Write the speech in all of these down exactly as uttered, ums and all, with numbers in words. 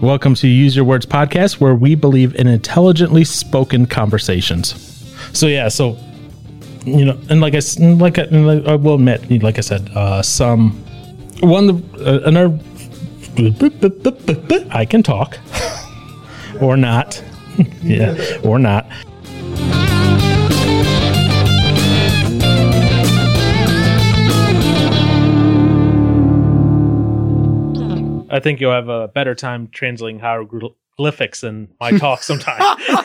Welcome to Use Your Words podcast, where we believe in intelligently spoken conversations. So yeah, so you know, and like I like I, like I will admit, like I said, uh, some one uh, another I can talk or not, yeah, or not. I think you'll have a better time translating hieroglyphics than my talk sometime.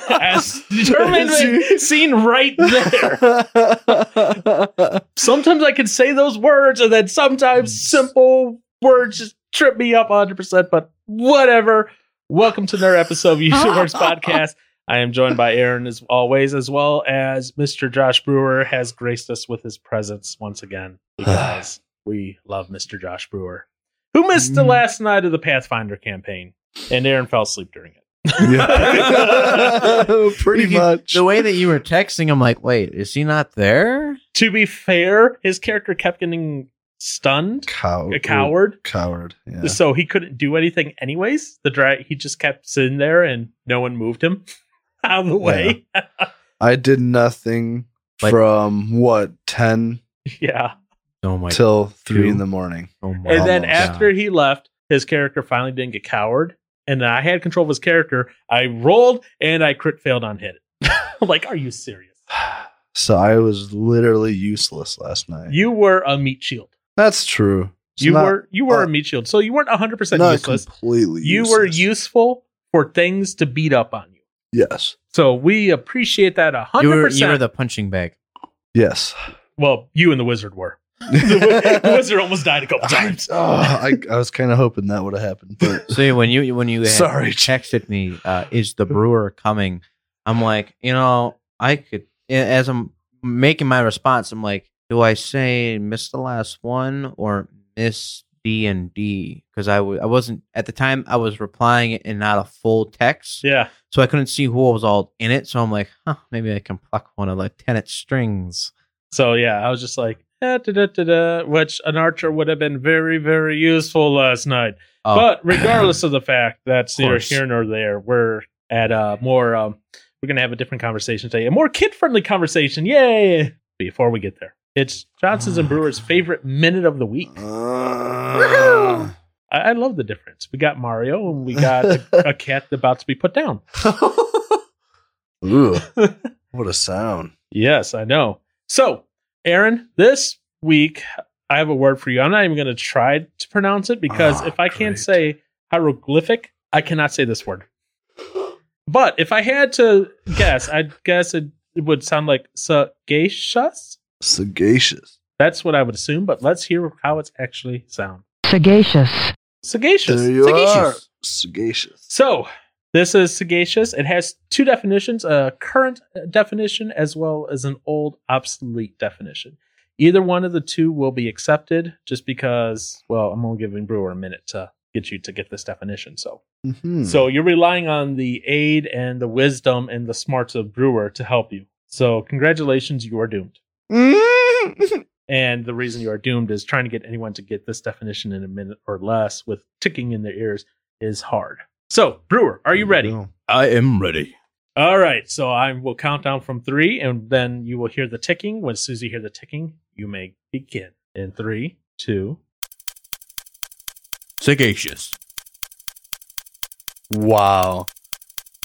As determined and seen right there. Sometimes I can say those words, and then sometimes simple words just trip me up one hundred percent, but whatever. Welcome to another episode of Use Your Words Podcast. I am joined by Aaron, as always, as well as Mister Josh Brewer has graced us with his presence once again, because we love Mister Josh Brewer, who missed the last night of the Pathfinder campaign, and Aaron fell asleep during it. Yeah. Pretty you, much. The way that you were texting, I'm like, wait, is he not there? To be fair, his character kept getting stunned. Coward. A coward. Coward, yeah. So he couldn't do anything anyways. The dra- He just kept sitting there, and no one moved him out of the way. Yeah. I did nothing like, from, what, ten? Yeah. Oh my! Till three two. In the morning. Oh my. And then after yeah. he left, his character finally didn't get coward, and I had control of his character. I rolled and I crit failed on hit. I'm like, are you serious? So I was literally useless last night. You were a meat shield. That's true. It's you not, were you were uh, a meat shield, so you weren't one hundred percent not useless. Completely. You useless. Were useful for things to beat up on you. Yes. So we appreciate that one hundred percent. You were, you were the punching bag. Yes. Well, you and the wizard were. the, the wizard almost died a couple times. I, oh, I, I was kind of hoping that would have happened. But. See, when you when you Sorry. texted me, uh, is the brewer coming? I'm like, you know, I could. As I'm making my response, I'm like, do I say miss the last one or miss D and D? Because I, w- I wasn't at the time. I was replying it in not a full text. Yeah. So I couldn't see who was all in it. So I'm like, huh, maybe I can pluck one of the lieutenant strings. So yeah, I was just like. Da, da, da, da, which an archer would have been very, very useful last night. Oh. But regardless of the fact that's neither here nor there, we're at a more, um, we're going to have a different conversation today. A more kid-friendly conversation. Yay! Before we get there, it's Johnson's and Brewer's favorite minute of the week. Uh. I, I love the difference. We got Mario and we got a, a cat about to be put down. Ooh, what a sound. Yes, I know. So, Aaron, this week, I have a word for you. I'm not even going to try to pronounce it because oh, if I great. can't say hieroglyphic, I cannot say this word. But if I had to guess, I'd guess it, it would sound like sagacious. Sagacious. That's what I would assume, but let's hear how it's actually sound. Sagacious. Sagacious. There you sagacious. Are. Sagacious. So, this is sagacious. It has two definitions, a current definition as well as an old obsolete definition. Either one of the two will be accepted just because, well, I'm only giving Brewer a minute to get you to get this definition. So mm-hmm. so you're relying on the aid and the wisdom and the smarts of Brewer to help you. So congratulations, you are doomed. And the reason you are doomed is trying to get anyone to get this definition in a minute or less with ticking in their ears is hard. So, Brewer, are you ready? I am ready. All right. So I will count down from three, and then you will hear the ticking. When Susie hears the ticking, you may begin. In three, two. Sagacious. Wow.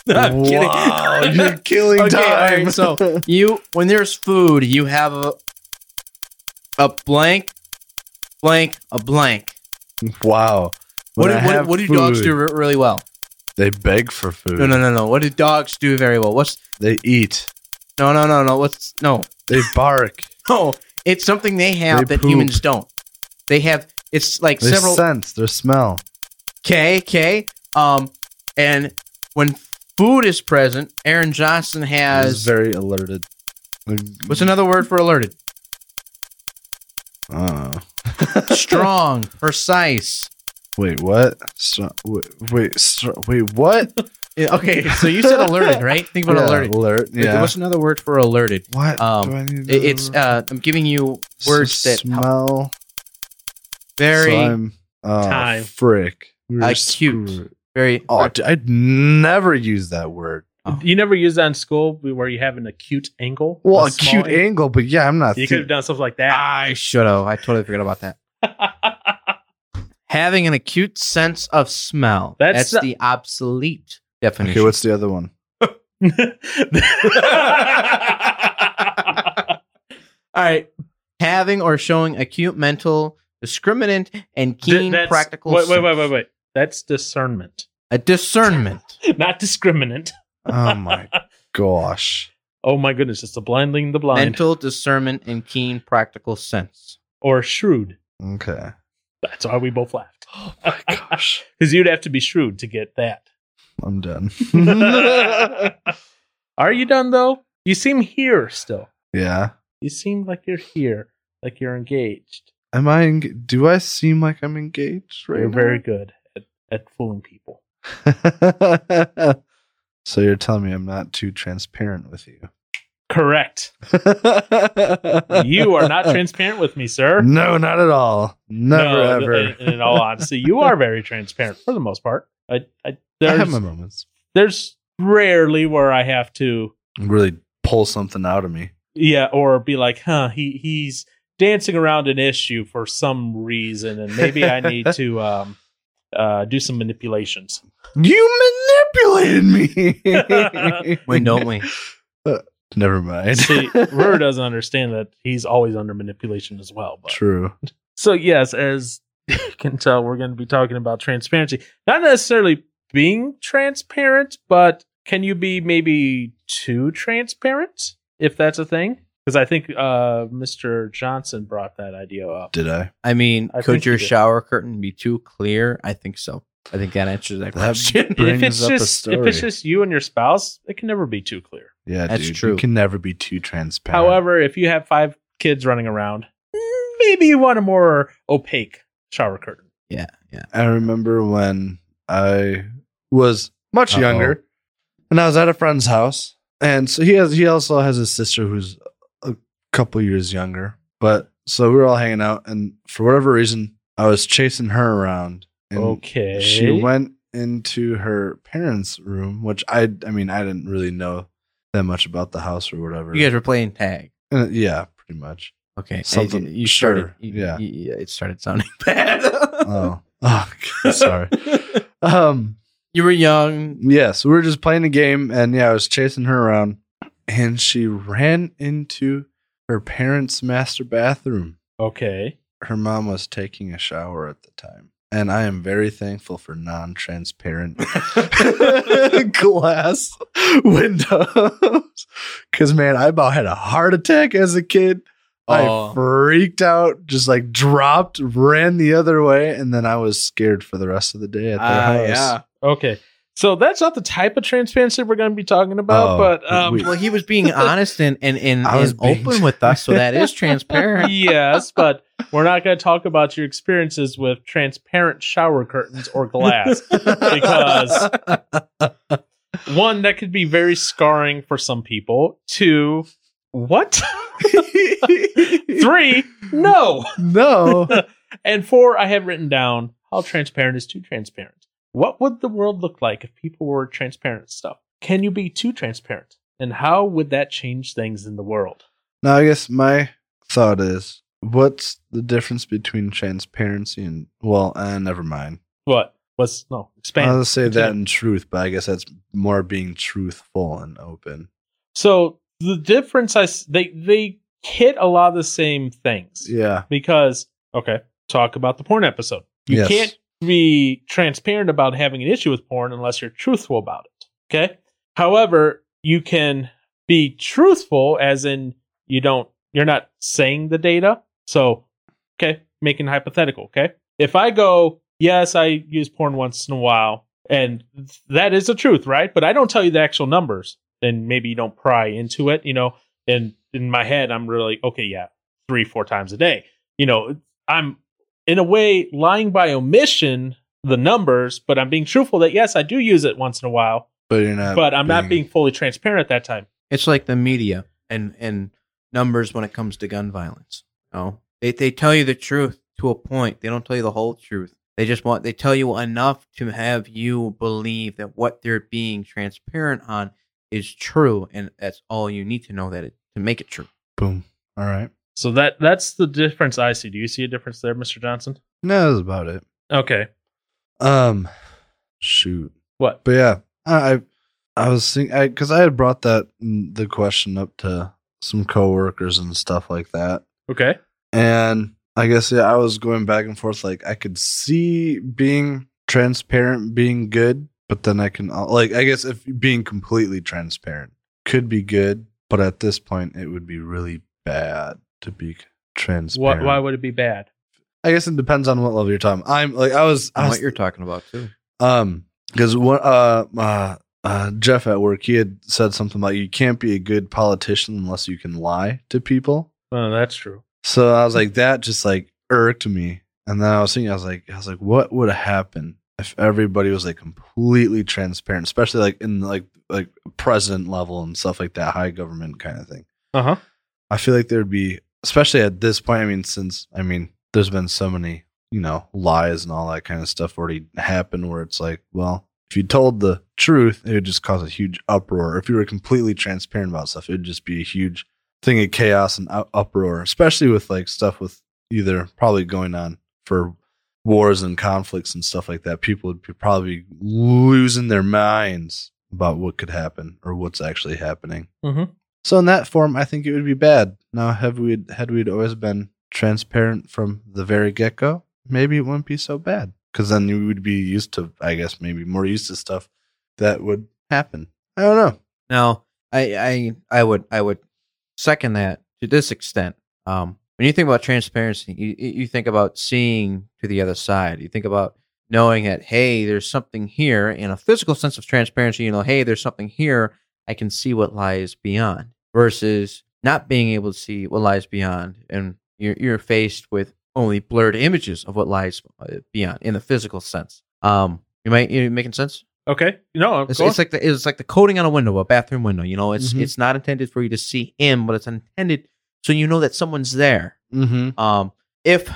I'm wow. kidding. You're killing okay, time. Right, so you, when there's food, you have a, a blank, blank, a blank. Wow. What, do, what, what do dogs do re- really well? They beg for food. No, no, no, no. What do dogs do very well? What's they eat? No, no, no, no. What's no? They bark. No, it's something they have they that poop. Humans don't. They have. It's like they several sense their smell. Okay, okay. Um, and when food is present, Aaron Johnson has he's very alerted. What's another word for alerted? Uh. Strong, precise. Wait, what? So, wait, wait, so, wait, what? Okay, so you said alerted, right? Think about yeah, alerted. Alert, yeah. What's another word for alerted? What? Um, do I need to it's. Uh, I'm giving you words S- that smell. Help. Very so I'm, uh, time. Frick. We're Acute. Screwed. Very. Oh, dude, I'd never use that word. Oh. You never use that in school where you have an acute angle? Well, acute angle, angle, but yeah, I'm not. You th- could have done stuff like that. I should have. I totally forgot about that. Having an acute sense of smell. That's, That's the obsolete definition. Okay, what's the other one? All right. Having or showing acute mental, discriminant, and keen Th- practical wait, wait, wait, wait, wait. That's discernment. A discernment. Not discriminant. Oh, my gosh. Oh, my goodness. It's the blind leading the blind. Mental, discernment, and keen practical sense. Or shrewd. Okay. That's why we both laughed. Oh, my gosh. Because you'd have to be shrewd to get that. I'm done. Are you done, though? You seem here still. Yeah. You seem like you're here, like you're engaged. Am I? En- do I seem like I'm engaged right You're now? Very good at, at fooling people. So you're telling me I'm not too transparent with you? Correct. You are not transparent with me, sir. No, not at all. Never, no, ever. In, in all honesty, you are very transparent for the most part. I, I, I have my moments. There's rarely where I have to really pull something out of me. Yeah, or be like, huh, he, he's dancing around an issue for some reason, and maybe I need to um, uh, do some manipulations. You manipulated me! Wait, don't we? Uh, never mind. See, Rur doesn't understand that he's always under manipulation as well. But. True. So, yes, as you can tell, we're going to be talking about transparency. Not necessarily being transparent, but can you be maybe too transparent? If that's a thing, because I think uh, Mister Johnson brought that idea up. Did I? I mean, I could your shower curtain be too clear? I think so. I think that answers that, that question. If it's, just, if it's just you and your spouse, it can never be too clear. Yeah, that's dude, true. You can never be too transparent. However, if you have five kids running around, maybe you want a more opaque shower curtain. Yeah, yeah. I remember when I was much Uh-oh. younger, and I was at a friend's house. And so he has. He also has a sister who's a couple years younger. But so we were all hanging out, and for whatever reason, I was chasing her around. And okay. She went into her parents' room, which I. I mean, I didn't really know that much about the house or whatever. You guys were playing tag. Uh, yeah, pretty much. Okay. Something. You started. Sure. You, yeah. You, it started sounding bad. oh. Oh. Sorry. um. You were young. Yeah, so we were just playing a game, and yeah, I was chasing her around, and she ran into her parents' master bathroom. Okay. Her mom was taking a shower at the time, and I am very thankful for non-transparent glass windows, because, man, I about had a heart attack as a kid. Oh. I freaked out, just like dropped, ran the other way, and then I was scared for the rest of the day at their uh, house. Yeah. Okay, so that's not the type of transparency we're going to be talking about, oh, but... Um, well, he was being honest and, and, and, and being... open with us, so that is transparent. Yes, but we're not going to talk about your experiences with transparent shower curtains or glass, because, one, that could be very scarring for some people. Two, what? Three, no. No. And four, I have written down, how transparent is too transparent? What would the world look like if people were transparent stuff? Can you be too transparent? And how would that change things in the world? Now, I guess my thought is, what's the difference between transparency and, well, uh, never mind. What? What's, no, expand. I'll say Continue. That in truth, but I guess that's more being truthful and open. So the difference, I, they, they hit a lot of the same things. Yeah. Because, okay, talk about the porn episode. You yes. can't be transparent about having an issue with porn unless you're truthful about it. Okay. However, you can be truthful, as in you don't, you're not saying the data. So, okay, making hypothetical. Okay. If I go, yes, I use porn once in a while, and that is the truth, right? But I don't tell you the actual numbers, then maybe you don't pry into it, you know. And in my head, I'm really, okay, yeah, three, four times a day. You know, I'm, in a way, lying by omission, the numbers, but I'm being truthful that, yes, I do use it once in a while, but you're not. But I'm being, not being fully transparent at that time. It's like the media and, and numbers when it comes to gun violence. You know? They they tell you the truth to a point. They don't tell you the whole truth. They just want, they tell you enough to have you believe that what they're being transparent on is true. And that's all you need to know that it, to make it true. Boom. All right. So that that's the difference I see. Do you see a difference there, Mister Johnson? No, that's about it. Okay. Um, shoot. What? But yeah, I I was thinking, because I, I had brought that, the question up to some coworkers and stuff like that. Okay. And I guess, yeah, I was going back and forth. Like, I could see being transparent being good, but then I can, like, I guess if being completely transparent could be good, but at this point, it would be really bad to be transparent. Why, why would it be bad? I guess it depends on what level you're talking. I'm like, I was, I was what you're talking about too. Um, because what, uh, uh, uh, Jeff at work, he had said something like, you can't be a good politician unless you can lie to people. Oh, that's true. So I was like, that just like irked me. And then I was thinking, I was like, I was like, what would happen if everybody was like completely transparent, especially like in like, like president level and stuff like that, high government kind of thing. Uh huh. I feel like there'd be, especially at this point, I mean, since, I mean, there's been so many, you know, lies and all that kind of stuff already happened where it's like, well, if you told the truth, it would just cause a huge uproar. If you were completely transparent about stuff, it would just be a huge thing of chaos and uproar, especially with like stuff with either probably going on for wars and conflicts and stuff like that. People would be probably losing their minds about what could happen or what's actually happening. Mm-hmm. So in that form, I think it would be bad. Now, have we had we always been transparent from the very get-go, maybe it wouldn't be so bad. Because then you would be used to, I guess, maybe more used to stuff that would happen. I don't know. Now, I I, I would I would second that to this extent. Um, when you think about transparency, you, you think about seeing to the other side. You think about knowing that, hey, there's something here. In a physical sense of transparency, you know, hey, there's something here. I can see what lies beyond, versus not being able to see what lies beyond, and you're, you're faced with only blurred images of what lies beyond in the physical sense. Um, you might you making sense? Okay, no, it's, it's like the it's like the coating on a window, a bathroom window. You know, it's mm-hmm. it's not intended for you to see in, but it's intended so you know that someone's there. Mm-hmm. Um, if,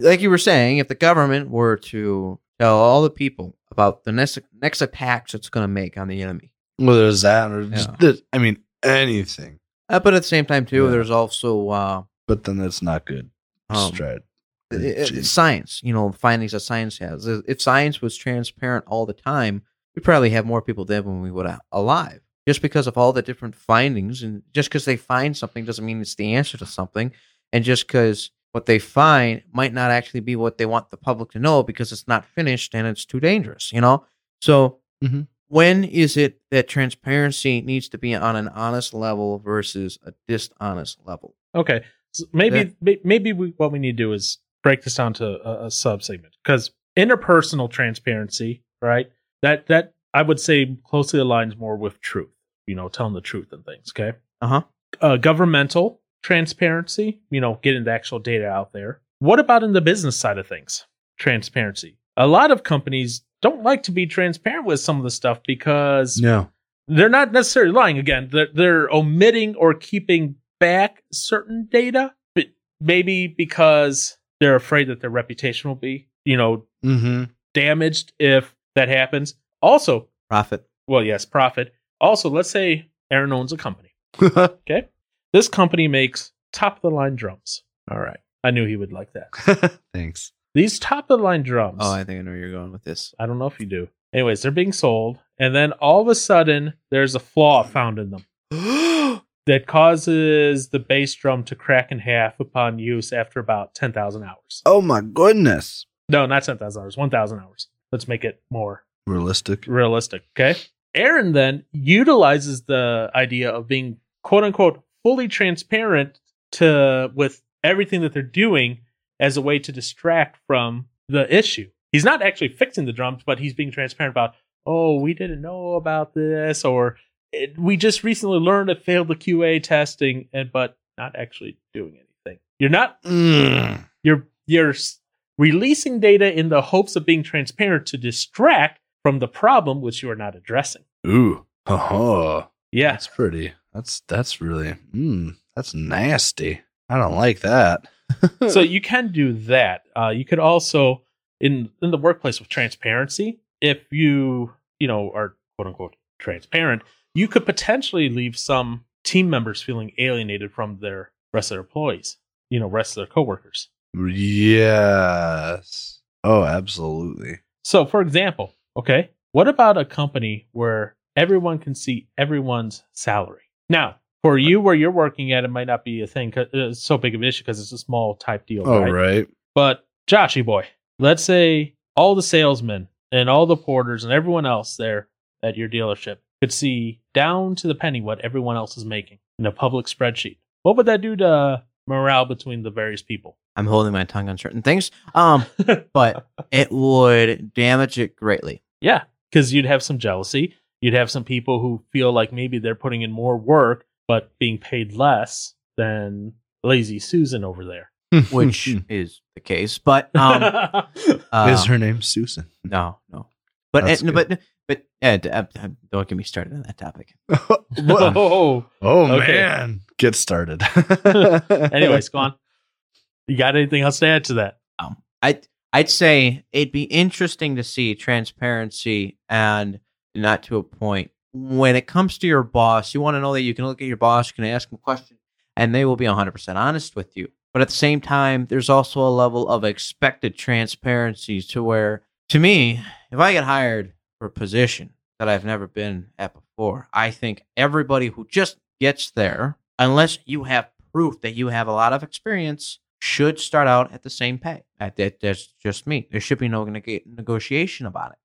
like you were saying, if the government were to tell all the people about the next next attacks it's going to make on the enemy. Well, there's that, or just yeah. this, I mean, anything. Uh, but at the same time, too, yeah. there's also. Uh, but then that's not good. Um, it, it's science, you know, the findings that science has. If science was transparent all the time, we'd probably have more people dead than we would have alive. Just because of all the different findings, and just because they find something doesn't mean it's the answer to something. And just because what they find might not actually be what they want the public to know because it's not finished and it's too dangerous, you know? So. Mm-hmm. When is it that transparency needs to be on an honest level versus a dishonest level? Okay, so maybe yeah. maybe we, what we need to do is break this down to a, a sub-segment, because interpersonal transparency, right, that that I would say closely aligns more with truth, you know, telling the truth and things, okay? Uh-huh. Uh, governmental transparency, you know, getting the actual data out there. What about in the business side of things? Transparency. A lot of companies don't like to be transparent with some of the stuff because no. they're not necessarily lying. Again, they're, they're omitting or keeping back certain data, but maybe because they're afraid that their reputation will be, you know, mm-hmm. damaged if that happens. Also, profit. Well, yes, profit. Also, let's say Aaron owns a company. Okay, this company makes top of the line drums. All right, I knew he would like that. Thanks. These top-of-the-line drums... Oh, I think I know where you're going with this. I don't know if you do. Anyways, they're being sold, and then all of a sudden, there's a flaw found in them that causes the bass drum to crack in half upon use after about ten thousand hours. Oh, my goodness. No, not ten thousand hours. one thousand hours. Let's make it more... Realistic. Realistic, okay? Aaron then utilizes the idea of being, quote-unquote, fully transparent to with everything that they're doing as a way to distract from the issue. He's not actually fixing the drums, but he's being transparent about, oh, we didn't know about this, or it, we just recently learned it failed the Q A testing, and but not actually doing anything. You're not mm. you're you're releasing data in the hopes of being transparent to distract from the problem which you are not addressing. Ooh, haha, yeah, that's pretty. That's that's really, mm, that's nasty. I don't like that. So you can do that. Uh, you could also in in the workplace with transparency. If you you know are quote unquote transparent, you could potentially leave some team members feeling alienated from their rest of their employees. You know, rest of their coworkers. Yes. Oh, absolutely. So, for example, okay, what about a company where everyone can see everyone's salary? Now, for you, where you're working at, it might not be a thing, it's so big of an issue because it's a small type deal. Oh, right? right. But, Joshy boy, let's say all the salesmen and all the porters and everyone else there at your dealership could see down to the penny what everyone else is making in a public spreadsheet. What would that do to morale between the various people? I'm holding my tongue on certain things, um, but it would damage it greatly. Yeah, because you'd have some jealousy. You'd have some people who feel like maybe they're putting in more work, but being paid less than Lazy Susan over there. Which is the case, but... Um, uh, is her name Susan? No, no. But Ed, no, but but Ed, uh, don't get me started on that topic. Whoa. Oh, okay. Man. Get started. Anyways, go on. You got anything else to add to that? Um, I I'd say it'd be interesting to see transparency, and not to a point. When it comes to your boss, you want to know that you can look at your boss, you can ask him a question, and they will be one hundred percent honest with you. But at the same time, there's also a level of expected transparency to where, to me, if I get hired for a position that I've never been at before, I think everybody who just gets there, unless you have proof that you have a lot of experience, should start out at the same pay. That's just me. There should be no neg- negotiation about it.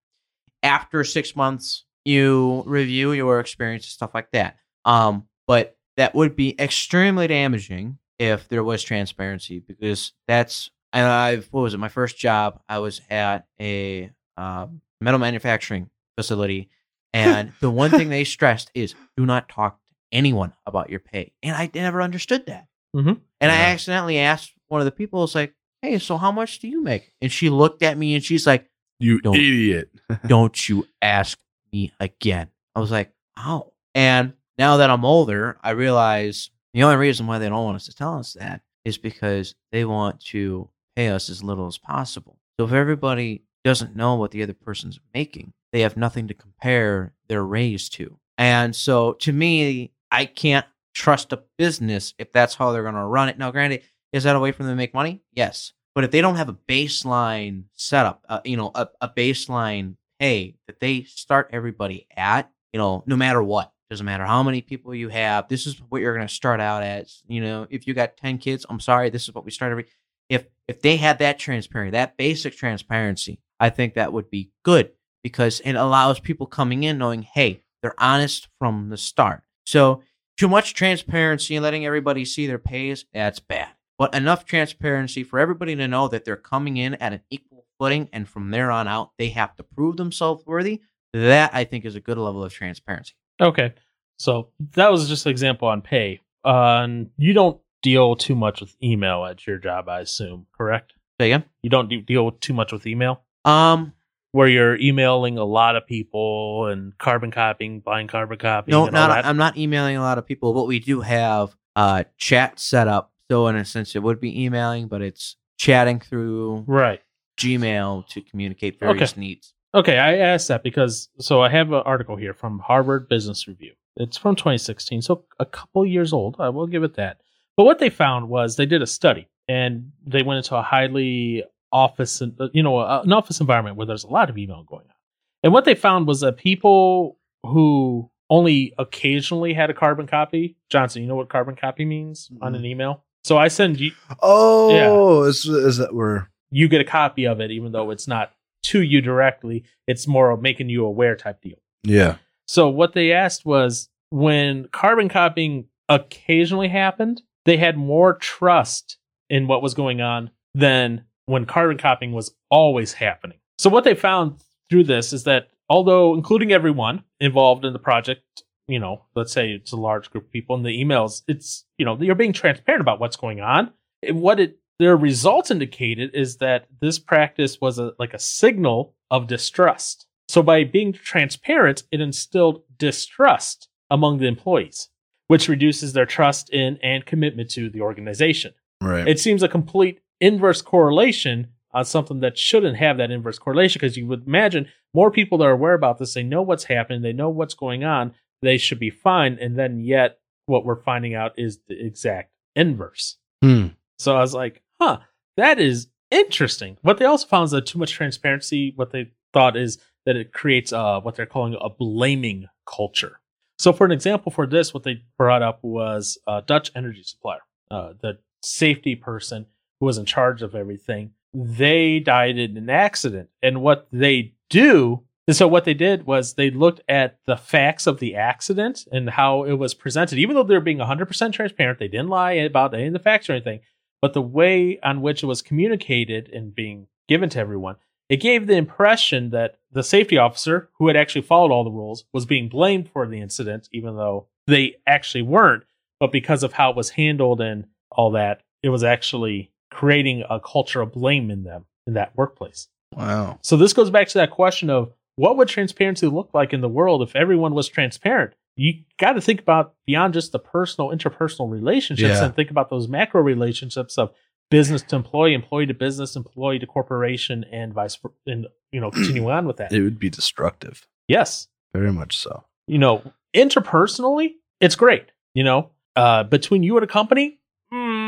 After six months, you review your experience and stuff like that. Um, but that would be extremely damaging if there was transparency, because that's, and I've, what was it? My first job, I was at a uh, metal manufacturing facility. And the one thing they stressed is do not talk to anyone about your pay. And I never understood that. Mm-hmm. And yeah. I accidentally asked one of the people, is like, hey, so how much do you make? And she looked at me and she's like, you don't, idiot. Don't you ask me again. I was like, oh. And now that I'm older, I realize the only reason why they don't want us to tell us that is because they want to pay us as little as possible. So if everybody doesn't know what the other person's making, they have nothing to compare their raise to. And so to me, I can't trust a business if that's how they're going to run it. Now, granted, is that a way for them to make money? Yes. But if they don't have a baseline setup, uh, you know, a, a baseline pay that they start everybody at, you know, no matter what, doesn't matter how many people you have, this is what you're going to start out at. You know, if you got ten kids, I'm sorry, this is what we start every. If if they had that transparency, that basic transparency, I think that would be good, because it allows people coming in knowing, hey, they're honest from the start. So too much transparency and letting everybody see their pays, that's bad. But enough transparency for everybody to know that they're coming in at an equal footing, and from there on out, they have to prove themselves worthy. That, I think, is a good level of transparency. Okay. So that was just an example on pay. Um, you don't deal too much with email at your job, I assume, correct? Say again? You don't do, deal too much with email? Um, Where you're emailing a lot of people and carbon copying, blind carbon copying. No, and not, all that. I'm not emailing a lot of people, but we do have uh, chat set up. So in a sense, it would be emailing, but it's chatting through right. Gmail to communicate various okay. needs. Okay, I asked that because, so I have an article here from Harvard Business Review. It's from twenty sixteen, so a couple years old. I will give it that. But what they found was they did a study, and they went into a highly office, you know, an office environment where there's a lot of email going on. And what they found was that people who only occasionally had a carbon copy. Johnson, you know what carbon copy means mm-hmm. on an email? So I send you. Oh, yeah. is, is that where you get a copy of it, even though it's not to you directly. It's more of making you aware type deal. Yeah. So what they asked was when carbon copying occasionally happened, they had more trust in what was going on than when carbon copying was always happening. So what they found through this is that although including everyone involved in the project, you know, let's say it's a large group of people in the emails, it's, you know, you're being transparent about what's going on. And what it, their results indicated is that this practice was a, like a signal of distrust. So by being transparent, it instilled distrust among the employees, which reduces their trust in and commitment to the organization. Right. It seems a complete inverse correlation on something that shouldn't have that inverse correlation, because you would imagine more people that are aware about this, they know what's happening, they know what's going on, they should be fine, and then yet what we're finding out is the exact inverse. Hmm. So I was like, huh, that is interesting. What they also found is that too much transparency, what they thought is that it creates uh, what they're calling a blaming culture. So for an example for this, what they brought up was a Dutch energy supplier, uh, the safety person who was in charge of everything. They died in an accident. And what they do, and so what they did was they looked at the facts of the accident and how it was presented. Even though they're being one hundred percent transparent, they didn't lie about any of the facts or anything, but the way on which it was communicated and being given to everyone, it gave the impression that the safety officer, who had actually followed all the rules, was being blamed for the incident, even though they actually weren't. But because of how it was handled and all that, it was actually creating a culture of blame in them in that workplace. Wow. So this goes back to that question of what would transparency look like in the world if everyone was transparent? You got to think about beyond just the personal, interpersonal relationships, yeah, and think about those macro relationships of business to employee, employee to business, employee to corporation, and vice versa, and, you know, continuing on with that. It would be destructive. Yes. Very much so. You know, interpersonally, it's great. You know, uh, between you and a company, mm.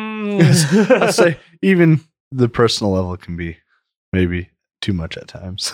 I'll say even the personal level can be maybe too much at times.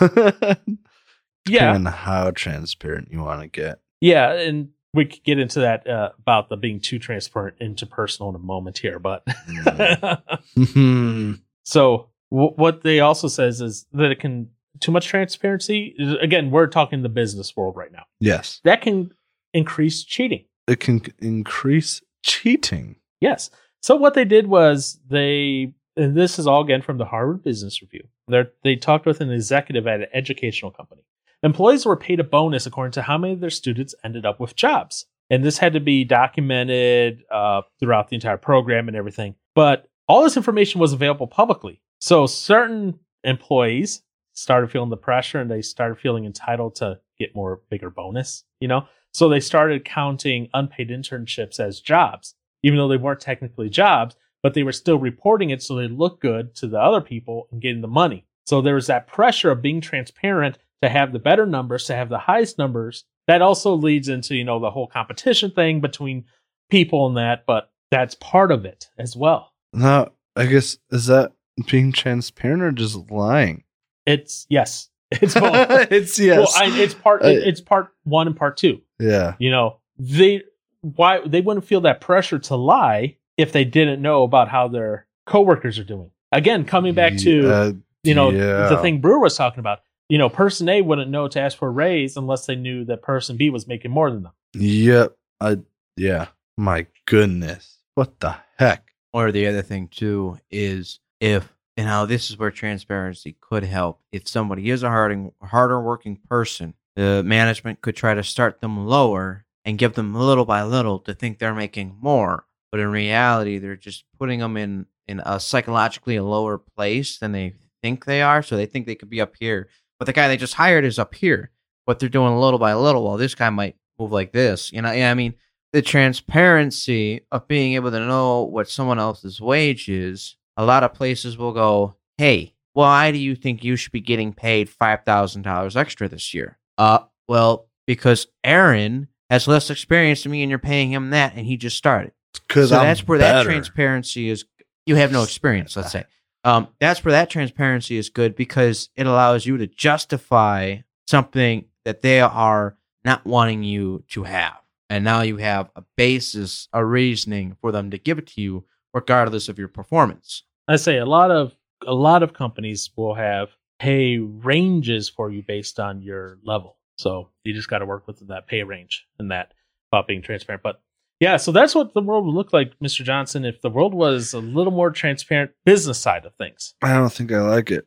Yeah. Depending on how transparent you want to get. Yeah. And we could get into that uh, about the being too transparent interpersonal in a moment here, but mm-hmm. So w- what they also says is that it can too much transparency. Again, we're talking the business world right now. Yes. That can increase cheating. It can c- increase cheating. Yes. So what they did was they, and this is all again from the Harvard Business Review. They're, they talked with an executive at an educational company. Employees were paid a bonus according to how many of their students ended up with jobs. And this had to be documented uh, throughout the entire program and everything. But all this information was available publicly. So certain employees started feeling the pressure and they started feeling entitled to get more bigger bonus, you know? So they started counting unpaid internships as jobs, even though they weren't technically jobs, but they were still reporting it so they looked good to the other people and getting the money. So there was that pressure of being transparent to have the better numbers, to have the highest numbers. That also leads into, you know, the whole competition thing between people and that, but that's part of it as well. Now, I guess, is that being transparent or just lying? It's, yes. It's both. It's, yes. Well, I, it's part, it, it's part one and part two. Yeah. You know, they, why, they wouldn't feel that pressure to lie if they didn't know about how their coworkers are doing. Again, coming back to, uh, you know, yeah. the thing Brewer was talking about. You know, person A wouldn't know to ask for a raise unless they knew that person B was making more than them. Yep. I, yeah. My goodness. What the heck? Or the other thing, too, is if, and how this is where transparency could help. If somebody is a hard, harder working person, the management could try to start them lower and give them little by little to think they're making more. But in reality, they're just putting them in, in a psychologically lower place than they think they are. So they think they could be up here. But the guy they just hired is up here, but they're doing little by little. Well, this guy might move like this. You know, I mean, the transparency of being able to know what someone else's wage is, a lot of places will go, hey, why do you think you should be getting paid five thousand dollars extra this year? Uh, well, because Aaron has less experience than me and you're paying him that and he just started. So I'm that's where better. That transparency is. You have no experience, let's say. Um, that's where that transparency is good because it allows you to justify something that they are not wanting you to have. And now you have a basis, a reasoning for them to give it to you, regardless of your performance. I say a lot of a lot of companies will have pay ranges for you based on your level. So you just got to work with that pay range and that about being transparent. But yeah, so that's what the world would look like, Mister Johnson, if the world was a little more transparent business side of things. I don't think I like it.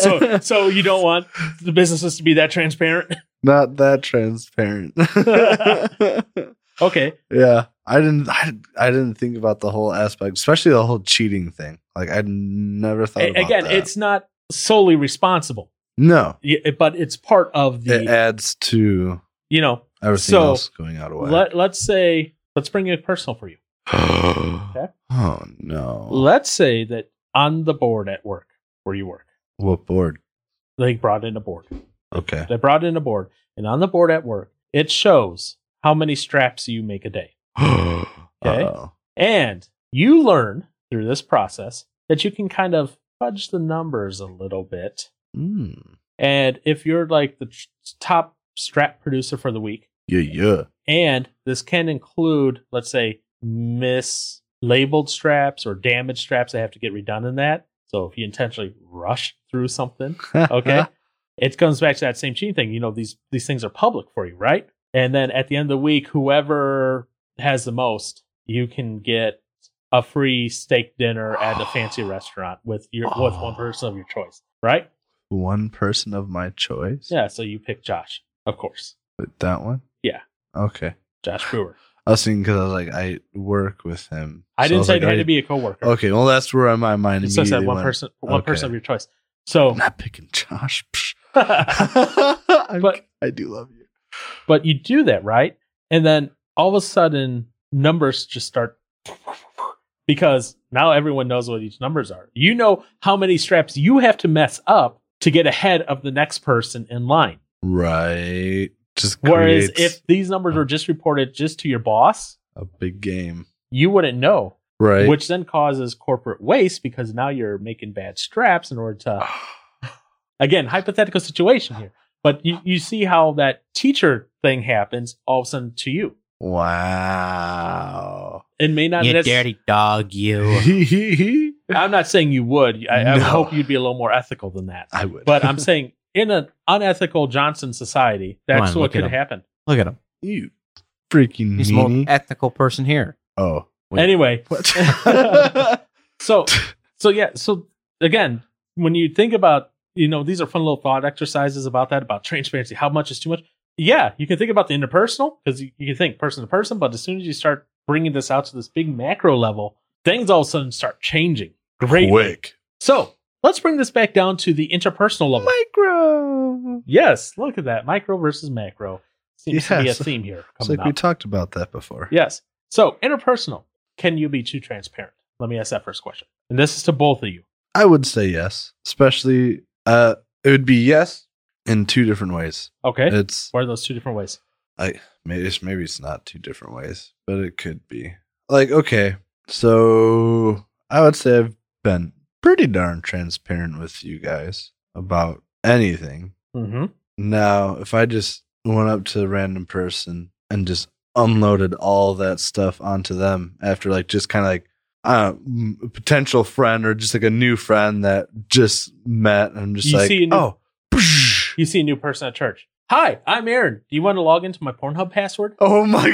so so you don't want the businesses to be that transparent? Not that transparent. Okay. Yeah. I didn't I, I didn't think about the whole aspect, especially the whole cheating thing. Like I'd never thought a- about again, that. Again, it's not solely responsible. No. But it's part of the It adds to, you know, everything so, else going out of way. Let, let's say, let's bring it personal for you. Okay. Oh, no. Let's say that on the board at work, where you work. What board? They brought in a board. Okay. They brought in a board. And on the board at work, it shows how many straps you make a day. Okay. Uh-oh. And you learn through this process that you can kind of fudge the numbers a little bit. Mm. And if you're like the t- top strap producer for the week. Yeah, yeah. And this can include, let's say, mislabeled straps or damaged straps that have to get redone in that. So if you intentionally rush through something, okay, it comes back to that same cheating thing. You know, these these things are public for you, right? And then at the end of the week, whoever has the most, you can get a free steak dinner at a fancy restaurant with your with one person of your choice, right? One person of my choice? Yeah, so you pick Josh, of course. With that one? Yeah. Okay. Josh Brewer. I was thinking because I was like, I work with him. I so didn't I say like, it had I, to be a coworker. Okay, well, that's where my mind is. So said one went, person, one okay. person of your choice. So I'm not picking Josh. But I do love you. But you do that, right? And then all of a sudden, numbers just start because now everyone knows what each numbers are. You know how many straps you have to mess up to get ahead of the next person in line, right? Just whereas if these numbers were just reported just to your boss, a big game, you wouldn't know, right? Which then causes corporate waste because now you're making bad straps in order to, again, hypothetical situation here. But you, you see how that teacher thing happens all of a sudden to you. Wow! It may not. You nec- dirty dog, you. I'm not saying you would. I, no. I would hope you'd be a little more ethical than that. I would, but I'm saying. In an unethical Johnson society, that's on, what could happen. Look at him. You freaking meanie. He's the most ethical person here. Oh. Wait. Anyway. What? so, so yeah. So, again, when you think about, you know, these are fun little thought exercises about that, about transparency. How much is too much? Yeah. You can think about the interpersonal because you, you can think person to person. But as soon as you start bringing this out to this big macro level, things all of a sudden start changing. Great. Quick. So. Let's bring this back down to the interpersonal level. Micro. Yes. Look at that. Micro versus macro. Seems yes. to be a theme here. It's like up. We talked about that before. Yes. So interpersonal. Can you be too transparent? Let me ask that first question. And this is to both of you. I would say yes. Especially, uh, it would be yes in two different ways. Okay. It's, what are those two different ways? I maybe it's, maybe it's not two different ways, but it could be. Like, okay. So I would say I've been pretty darn transparent with you guys about anything. Mm-hmm. Now, if I just went up to a random person and just unloaded all that stuff onto them after, like, just kind of like I don't know, a potential friend or just like a new friend that just met, I'm just you like, see new, oh, you see a new person at church. Hi, I'm Aaron. Do you want to log into my Pornhub password? Oh my,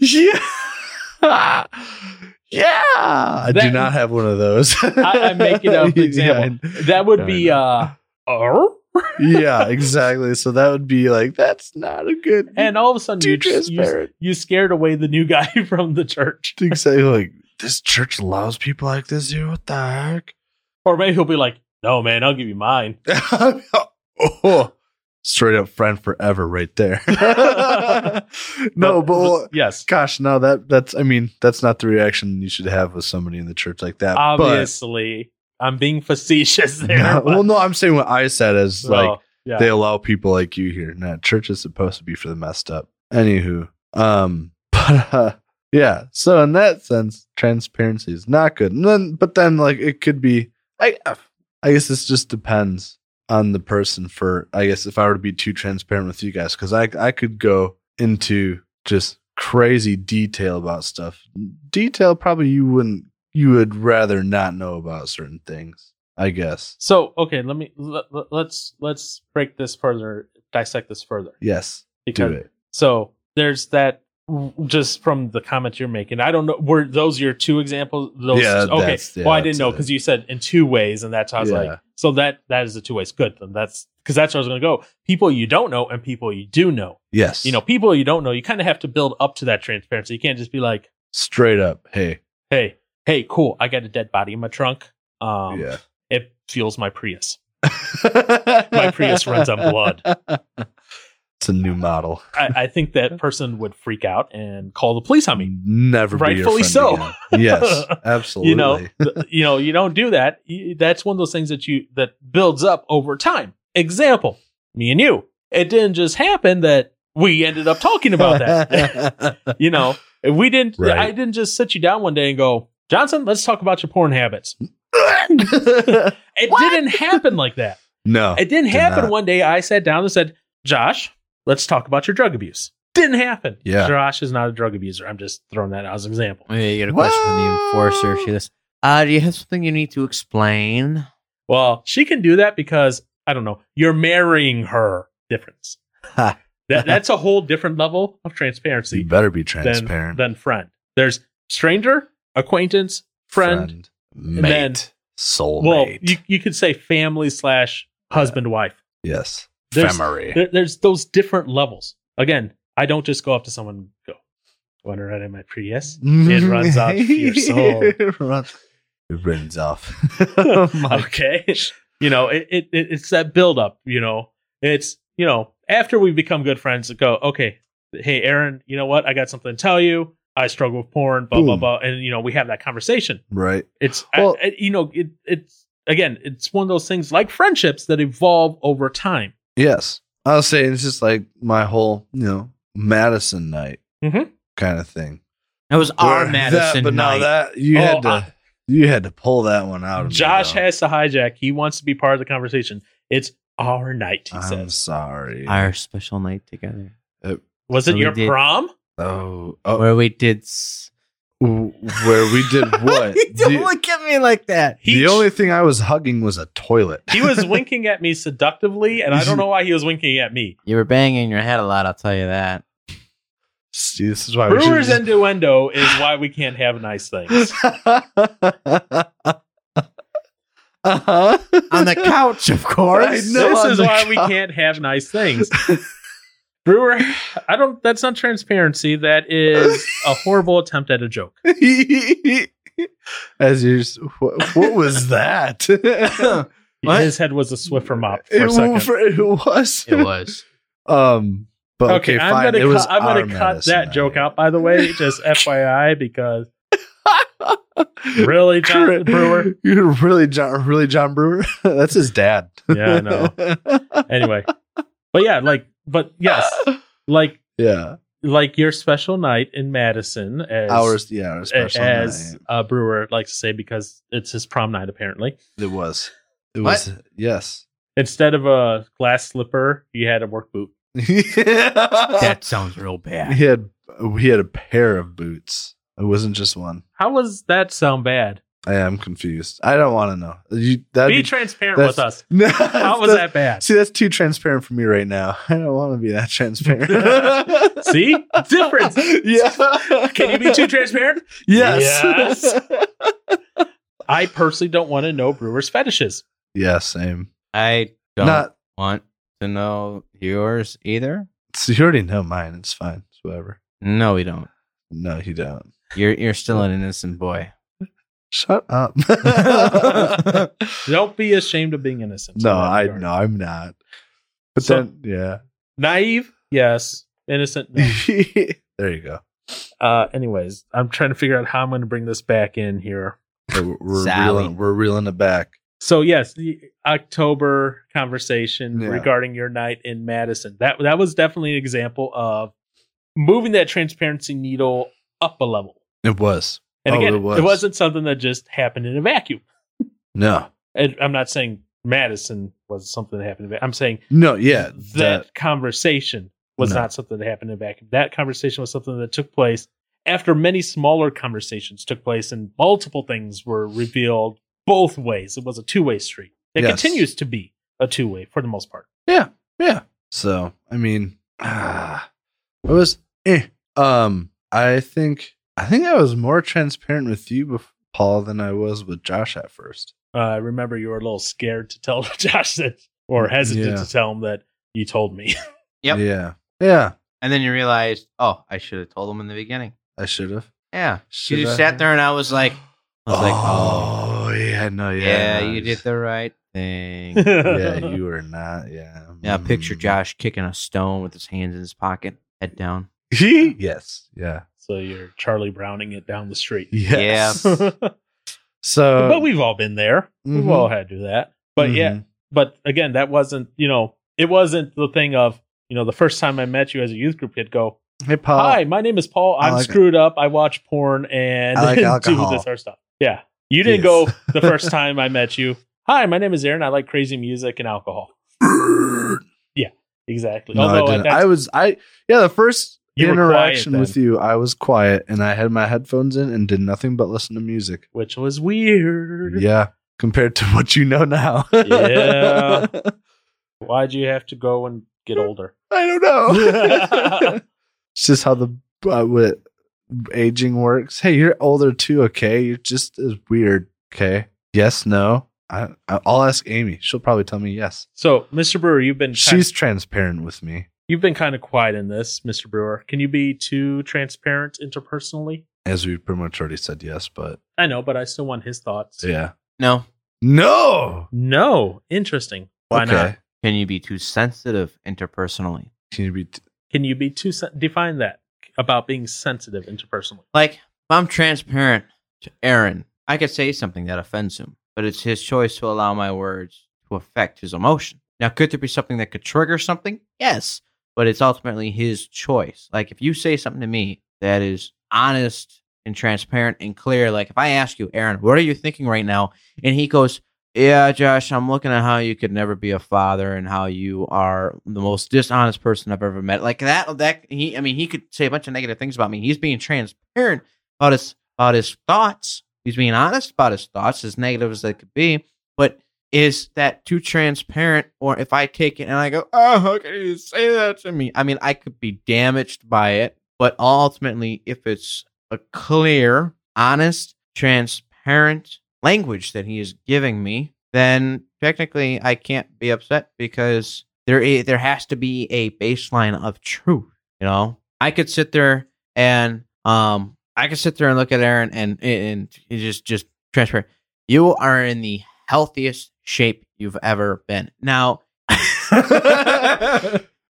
yeah. Yeah, I that, do not have one of those. I, I'm making up an example. Yeah, I, that would be uh, yeah, exactly. So that would be like that's not a good. And all of a sudden, you, you you scared away the new guy from the church. Exactly. Like this church allows people like this here. What the heck? Or maybe he'll be like, "No, man, I'll give you mine." Oh. Straight up friend forever right there. No, but yes. Gosh, no, that that's I mean, that's not the reaction you should have with somebody in the church like that. Obviously. But, I'm being facetious there. No, well, no, I'm saying what I said is like well, yeah. They allow people like you here. Now, church is supposed to be for the messed up. Anywho. Um but uh, yeah, so in that sense, transparency is not good. And then but then like it could be I I guess this just depends. On the person for, I guess, if I were to be too transparent with you guys, because I I could go into just crazy detail about stuff. Detail probably you wouldn't, you would rather not know about certain things, I guess. So okay, let me let, let's let's break this further, dissect this further. Yes, because, do it. So there's that. Just from the comments you're making, I don't know. Were those your two examples? Those yeah, two? Okay. Yeah, well, I didn't know because you said in two ways, and that's how I was yeah. like. So that that is the two ways. Good. And that's because that's where I was going to go. People you don't know and people you do know. Yes. You know, people you don't know. You kind of have to build up to that transparency. You can't just be like straight up. Hey, hey, hey, cool. I got a dead body in my trunk. Um, yeah. It fuels my Prius. My Prius runs on blood. It's a new model. I, I think that person would freak out and call the police on me. Never, rightfully so. Again. Yes, absolutely. you know, th- you know, you don't do that. That's one of those things that you that builds up over time. Example: me and you. It didn't just happen that we ended up talking about that. you know, we didn't. Right. I didn't just sit you down one day and go, Johnson, let's talk about your porn habits. It what? didn't happen like that. No, it didn't did happen. Not. One day, I sat down and said, Josh, let's talk about your drug abuse. Didn't happen. Yeah. Josh is not a drug abuser. I'm just throwing that out as an example. Yeah, you got a question from the enforcer. She goes, uh, do you have something you need to explain? Well, she can do that because, I don't know, you're marrying her. Difference. that, that's a whole different level of transparency. You better be transparent. Than, than friend. There's stranger, acquaintance, friend, friend mate, then, soulmate. Well, you, you could say family slash husband, yeah. wife. Yes. There's, there, there's those different levels. Again, I don't just go up to someone and go, want to ride in my Prius? It runs off your soul. It runs, it runs off. oh okay. Gosh. You know, it, it it's that buildup, you know. It's, you know, after we become good friends, go, okay, hey, Aaron, you know what? I got something to tell you. I struggle with porn, blah, Boom. blah, blah. And, you know, we have that conversation. Right. It's, well, I, I, you know, it, it's, again, it's one of those things like friendships that evolve over time. Yes. I'll say it's just like my whole, you know, Madison night mm-hmm. kind of thing. That was our Where, Madison that, but night. But now that you oh, had to, I, you had to pull that one out. Of Josh me, has to hijack. He wants to be part of the conversation. It's our night. He I'm says. sorry. Our special night together. Uh, was so it your did, prom? Oh, oh, where we did. S- Where we did what? You don't the, look at me like that. The he, only thing I was hugging was a toilet. He was winking at me seductively, and I don't know why he was winking at me. You were banging your head a lot, I'll tell you that. See, this is why Brewer's we innuendo is why we can't have nice things. Uh-huh. On the couch, of course. This is why couch. we can't have nice things. Brewer, I don't. That's not transparency. That is a horrible attempt at a joke. As you, what, what was that? what? His head was a Swiffer mop. For it, a second. For, it was. It was. Um. But okay, okay fine. I'm gonna. It cu- was I'm gonna cut that night. joke out. By the way, just F Y I, because really, John Brewer. You're really John. Really, John Brewer. That's his dad. Yeah, I know. Anyway, but yeah, like. But yes, like yeah, like your special night in Madison, as ours, yeah, our special as night. Uh, Brewer likes to say, because it's his prom night. Apparently, it was, it what? was, yes. Instead of a glass slipper, he had a work boot. That sounds real bad. He had he had a pair of boots. It wasn't just one. How does that sound bad? I am confused. I don't want to know. You, be, be transparent with us. No, How was that bad? See, that's too transparent for me right now. I don't want to be that transparent. See? Difference. Yeah. Can you be too transparent? Yes. Yes. I personally don't want to know Brewer's fetishes. Yeah, same. I don't Not, want to know yours either. So you already know mine. It's fine. It's whatever. No, we don't. No, you don't. You're you're still an innocent boy. Shut up. Don't be ashamed of being innocent. No, I regard. no, I'm not. But so, then yeah. Naive, yes. Innocent. No. There you go. Uh anyways, I'm trying to figure out how I'm gonna bring this back in here. We're, we're reeling we're reeling it back. So yes, the October conversation yeah. regarding your night in Madison. That that was definitely an example of moving that transparency needle up a level. It was. And again, oh, it, was. it wasn't something that just happened in a vacuum. No. And I'm not saying Madison was something that happened. I'm saying no, yeah, that, that conversation was no. not something that happened in a vacuum. That conversation was something that took place after many smaller conversations took place and multiple things were revealed both ways. It was a two-way street. It yes. continues to be a two-way for the most part. Yeah, yeah. So, I mean, ah, it was, eh. Um, I think... I think I was more transparent with you, Paul, than I was with Josh at first. Uh, I remember you were a little scared to tell Josh that, or hesitant yeah. to tell him that you told me. Yep. Yeah. Yeah. And then you realized, oh, I should have told him in the beginning. I should have. Yeah. Should you have? Sat there and I was like, I was oh, like, oh, yeah, no, yeah. Yeah, no, you did the right thing. Yeah, you are not. Yeah. Yeah. Mm. Picture Josh kicking a stone with his hands in his pocket, head down. Yes. Yeah. So you're Charlie Browning it down the street. Yes. Yeah. So, but we've all been there. Mm-hmm. We've all had to do that. But mm-hmm. yeah. But again, that wasn't, you know, it wasn't the thing of, you know, the first time I met you as a youth group kid, go, hey, Paul. Hi, my name is Paul. I'm like screwed it. up. I watch porn and like do this other stuff. Yeah. You didn't yes. go the first time I met you. Hi, my name is Aaron. I like crazy music and alcohol. Yeah, exactly. No, Although I, didn't. I was, I, yeah, the first interaction quiet, with you, I was quiet and I had my headphones in and did nothing but listen to music, which was weird. Yeah. Compared to what you know now. Yeah. Why'd you have to go and get older? I don't know. It's just how the uh, with aging works. Hey, you're older too, okay? You're just as weird, okay? Yes, no. I, I'll ask Amy. She'll probably tell me yes. So, Mister Brewer, you've been... She's of, transparent with me. You've been kind of quiet in this, Mister Brewer. Can you be too transparent interpersonally? As we pretty much already said yes, but... I know, but I still want his thoughts. Yeah. No. No! No! Interesting. Why okay. not? Can you be too sensitive interpersonally? Can you be... T- Can you be too... Sen- define that about being sensitive interpersonally. Like, if I'm transparent to Aaron, I could say something that offends him, but it's his choice to allow my words to affect his emotion. Now, could there be something that could trigger something? Yes, but it's ultimately his choice. Like, if you say something to me that is honest and transparent and clear, like, if I ask you, Aaron, what are you thinking right now? And he goes... Yeah, Josh, I'm looking at how you could never be a father and how you are the most dishonest person I've ever met. Like that, that he, I mean, he could say a bunch of negative things about me. He's being transparent about his about his thoughts. He's being honest about his thoughts, as negative as they could be. But is that too transparent? Or if I take it and I go, oh, how can you say that to me? I mean, I could be damaged by it. But ultimately, if it's a clear, honest, transparent language that he is giving me, then technically I can't be upset because there is, there has to be a baseline of truth. You know, I could sit there and um, I could sit there and look at Aaron and and, and just just transparent. You are in the healthiest shape you've ever been. Now,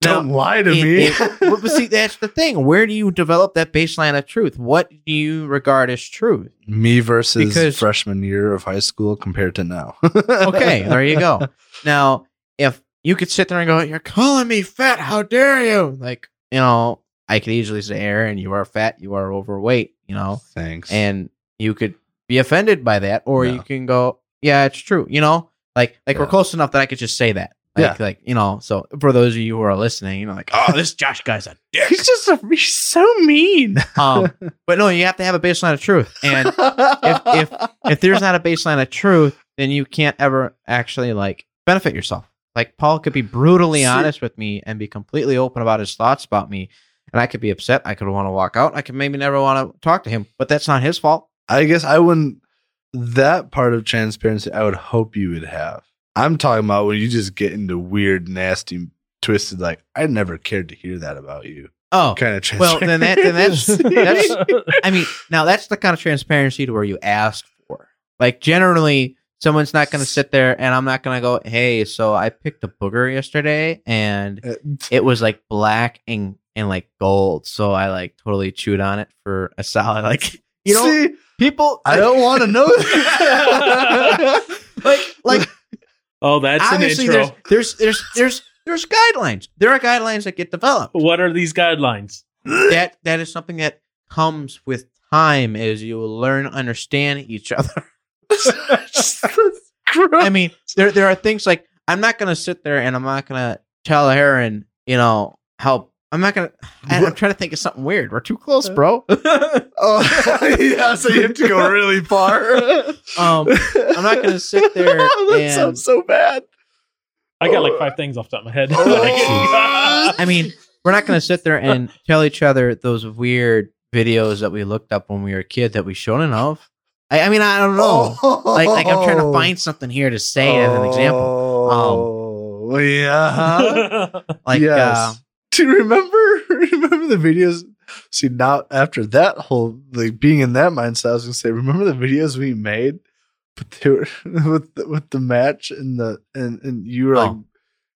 don't now, lie to it, me. it, but see, that's the thing. Where do you develop that baseline of truth? What do you regard as truth? Me versus because, freshman year of high school compared to now. Okay, there you go. Now, if you could sit there and go, you're calling me fat, how dare you? Like, you know, I could easily say, Aaron, you are fat, you are overweight, you know. Thanks. And you could be offended by that, or no. you can go, yeah, it's true. You know, like, like yeah. we're close enough that I could just say that. Like, yeah. like, you know, so for those of you who are listening, you know, like, oh, this Josh guy's a dick. He's just a, he's so mean. Um, but no, you have to have a baseline of truth. And if, if if there's not a baseline of truth, then you can't ever actually, like, benefit yourself. Like, Paul could be brutally honest with me and be completely open about his thoughts about me. And I could be upset. I could want to walk out. I could maybe never want to talk to him. But that's not his fault. I guess I wouldn't, that part of transparency, I would hope you would have. I'm talking about when you just get into weird, nasty, twisted, like, I never cared to hear that about you. Oh, kind of transparency. Well, then, that, then that's, that's, I mean, now that's the kind of transparency to where you ask for. Like, generally, someone's not going to sit there and I'm not going to go, hey, so I picked a booger yesterday and uh, it was like black and, and like gold. So I like totally chewed on it for a solid, like, you know, see, people, I don't want to know that. like, like, Oh, that's Obviously, an intro. There's, there's, there's, there's, there's guidelines. There are guidelines that get developed. What are these guidelines? That that is something that comes with time as you learn to understand each other. I mean, there there are things like I'm not going to sit there and I'm not going to tell Aaron, you know, how I'm not going to. I'm trying to think of something weird. We're too close, bro. Oh, yeah. So you have to go really far. um, I'm not going to sit there. That and, sounds so bad. I got like five things off the top of my head. I mean, we're not going to sit there and tell each other those weird videos that we looked up when we were a kid that we shouldn't have. I, I mean, I don't know. Oh. Like, like I'm trying to find something here to say as an example. Um, yeah. Like, yes. uh, Do you remember remember the videos? See, now after that whole, like, being in that mindset, I was going to say, remember the videos we made but they were with the, with the match and the and and you were oh. like,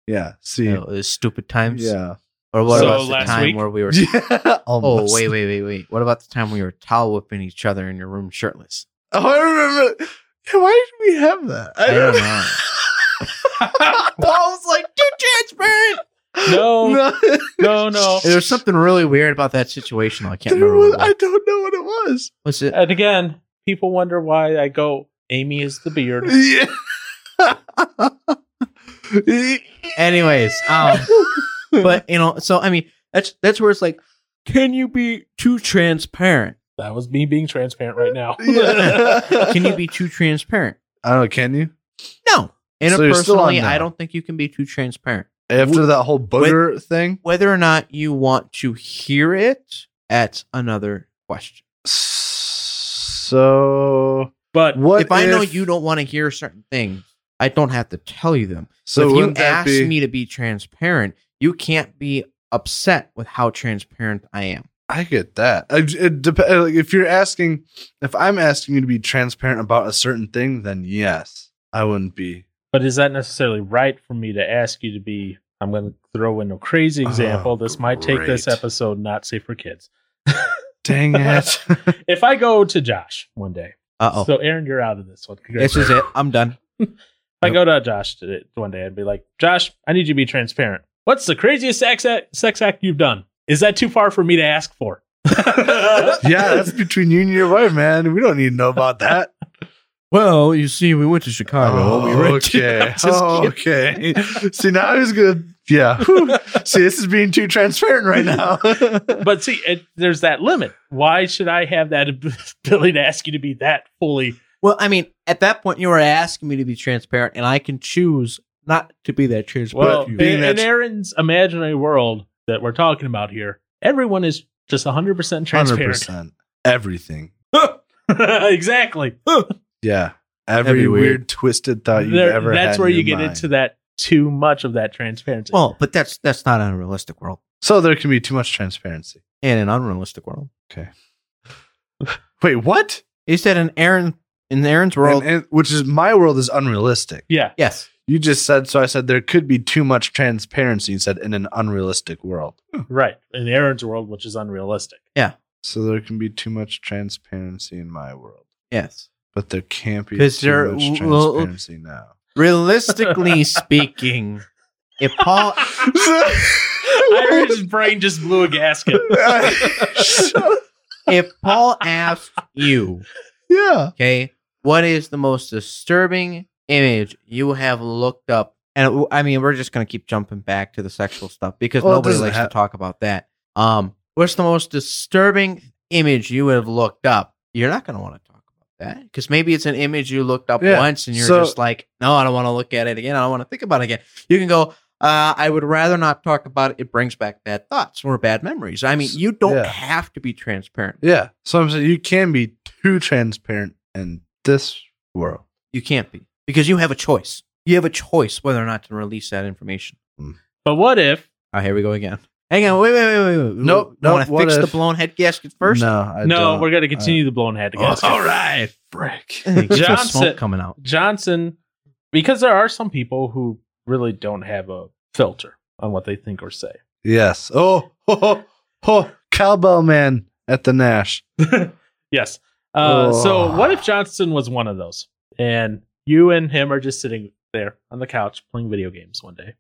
yeah, see, you know, it was stupid times. Yeah. Or what so about the time week? where we were? Yeah, oh wait, wait, wait, wait! What about the time we were towel whipping each other in your room shirtless? Oh, I remember. Yeah, why did we have that? I, I don't know. I was like, too transparent. No, no, no, no. There was something really weird about that situation. I can't there remember. Was, I don't know what it was. What's it? And again, people wonder why I go. Amy is the beard. Yeah. Anyways, um. But, you know, so, I mean, that's that's where it's like, can you be too transparent? That was me being transparent right now. Can you be too transparent? I don't know. Can you? No. Interpersonally, so I don't think you can be too transparent. After that whole booger With, thing? Whether or not you want to hear it, that's another question. So, but what if I if, know you don't want to hear certain things, I don't have to tell you them. So but if you ask be, me to be transparent, you can't be upset with how transparent I am. I get that. It, it dep- like if you're asking, if I'm asking you to be transparent about a certain thing, then yes, I wouldn't be. But is that necessarily right for me to ask you to be? I'm going to throw in a crazy example. Oh, this great. might take this episode not safe for kids. Dang it. If I go to Josh one day. Uh-oh. So, Aaron, you're out of this one. This is it. I'm done. If I go to Josh today, one day, I'd be like, Josh, I need you to be transparent. What's the craziest sex act, sex act you've done? Is that too far for me to ask for? Yeah, that's between you and your wife, man. We don't need to know about that. Well, you see, we went to Chicago. Oh, we went okay. To, oh, okay. See, now I was good. Yeah. See, this is being too transparent right now. But see, it, there's that limit. Why should I have that ability to ask you to be that fully? Well, I mean, at that point, you were asking me to be transparent, and I can choose not to be that transparent. Well, in, in Aaron's imaginary world that we're talking about here, everyone is just one hundred percent transparent. one hundred percent everything. Exactly. Yeah. Every, Every weird, weird, twisted thought you've there, ever that's had. That's where in you get mind. into that too much of that transparency. Well, but that's that's not an unrealistic world. So there can be too much transparency. In an unrealistic world. Okay. Wait, what? You said in, Aaron, in Aaron's world. And, and, which is my world is unrealistic. Yeah. Yes. You just said, so I said there could be too much transparency, you said, in an unrealistic world. Right. In Aaron's world, which is unrealistic. Yeah. So there can be too much transparency in my world. Yes. But there can't be too there, much transparency well, now. Realistically speaking, if Paul... Aaron's brain just blew a gasket. If Paul asked you, yeah, okay, what is the most disturbing image you have looked up, and I mean we're just going to keep jumping back to the sexual stuff because well, nobody likes have- to talk about that. Um, what's the most disturbing image you have looked up? You're not going to want to talk about that because maybe it's an image you looked up yeah. once and you're so, just like, no, I don't want to look at it again. I don't want to think about it again. You can go, uh, I would rather not talk about it. It brings back bad thoughts or bad memories. I mean, you don't yeah. have to be transparent. Yeah. So I'm saying you can be too transparent in this world. You can't be. Because you have a choice. You have a choice whether or not to release that information. But what if... Oh, here we go again. Hang on. Wait, wait, wait, wait. Nope. You want to fix if? the blown head gasket first? No, I No, don't. We're going to continue I... the blown head gasket. Oh, all right. Brick. Johnson, smoke coming out. Johnson, because there are some people who really don't have a filter on what they think or say. Yes. Oh, ho, ho, ho. Cowbell man at the Nash. Yes. Uh, oh. So what if Johnson was one of those? And... You and him are just sitting there on the couch playing video games one day.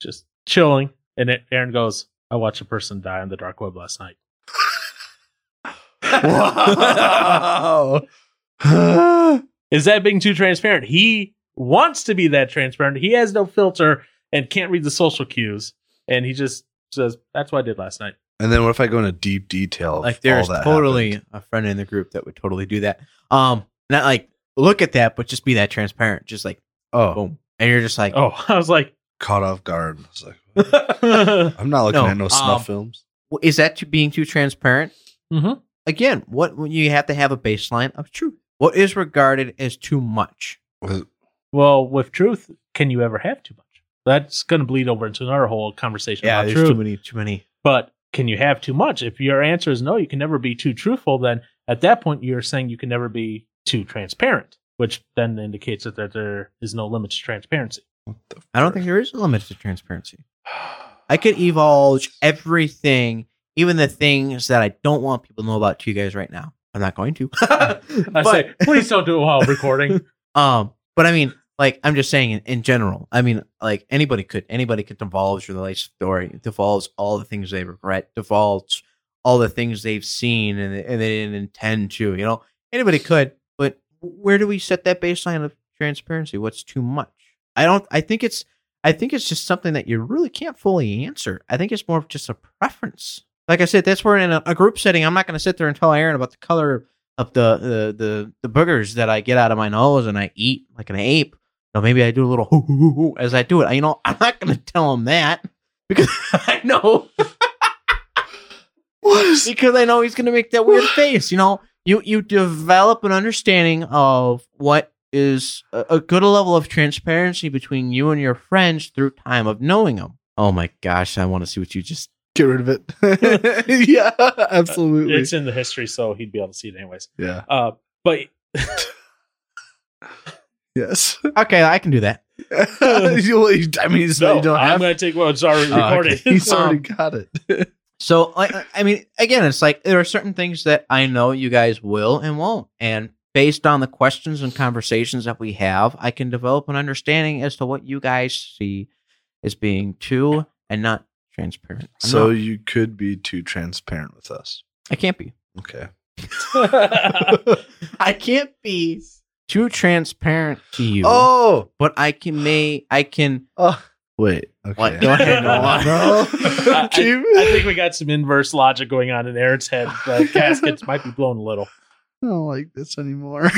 Just chilling. And Aaron goes, I watched a person die on the dark web last night. Wow. Is that being too transparent? He wants to be that transparent. He has no filter and can't read the social cues. And he just says, that's what I did last night. And then what if I go into deep detail? Like there's totally happened? a friend in the group that would totally do that. Um, not like, look at that, but just be that transparent. Just like, oh, boom. And you're just like, oh, I was like, caught off guard. I was like, I'm not looking no, at no snuff um, films. Is that too, being too transparent? Mm-hmm. Again, what you have to have a baseline of truth. What is regarded as too much? Well, with truth, can you ever have too much? That's going to bleed over into another whole conversation. Yeah, about there's truth. too many, too many. But can you have too much? If your answer is no, you can never be too truthful, then at that point, you're saying you can never be to transparent, which then indicates that, that there is no limit to transparency. I don't think there is a limit to transparency. I could divulge everything, even the things that I don't want people to know about to you guys right now. I'm not going to. I but, say, please don't do it while recording. Um, but I mean, like, I'm just saying in, in general. I mean, like, anybody could. Anybody could divulge their life story, divulge all the things they regret, divulge all the things they've seen and, and they didn't intend to. You know, anybody could. But where do we set that baseline of transparency? What's too much? I don't. I think it's. I think it's just something that you really can't fully answer. I think it's more of just a preference. Like I said, that's where in a, a group setting, I'm not going to sit there and tell Aaron about the color of the, the the the boogers that I get out of my nose and I eat like an ape. Now maybe I do a little hoo hoo hoo, hoo as I do it. I, you know, I'm not going to tell him that because I know because I know he's going to make that weird face. You know, you you develop an understanding of what is a, a good level of transparency between you and your friends through time of knowing them. Oh my gosh, I want to see what you just. Get rid of it. Yeah, absolutely. Uh, it's in the history, so he'd be able to see it anyways. Yeah. Uh, but yes. Okay, I can do that. I mean, so no, you don't I'm have... going to take what's already oh, recorded. Okay. He's already got it. So, I, I mean, again, it's like there are certain things that I know you guys will and won't, and based on the questions and conversations that we have, I can develop an understanding as to what you guys see as being too and not. Transparent. I'm so not. You could be too transparent with us. I can't be. Okay. I can't be too transparent to you. Oh, but I can. May I can? Oh, wait. Okay. What? Go ahead. No, no. I, I, I think we got some inverse logic going on in Aaron's head. The caskets might be blown a little. I don't like this anymore.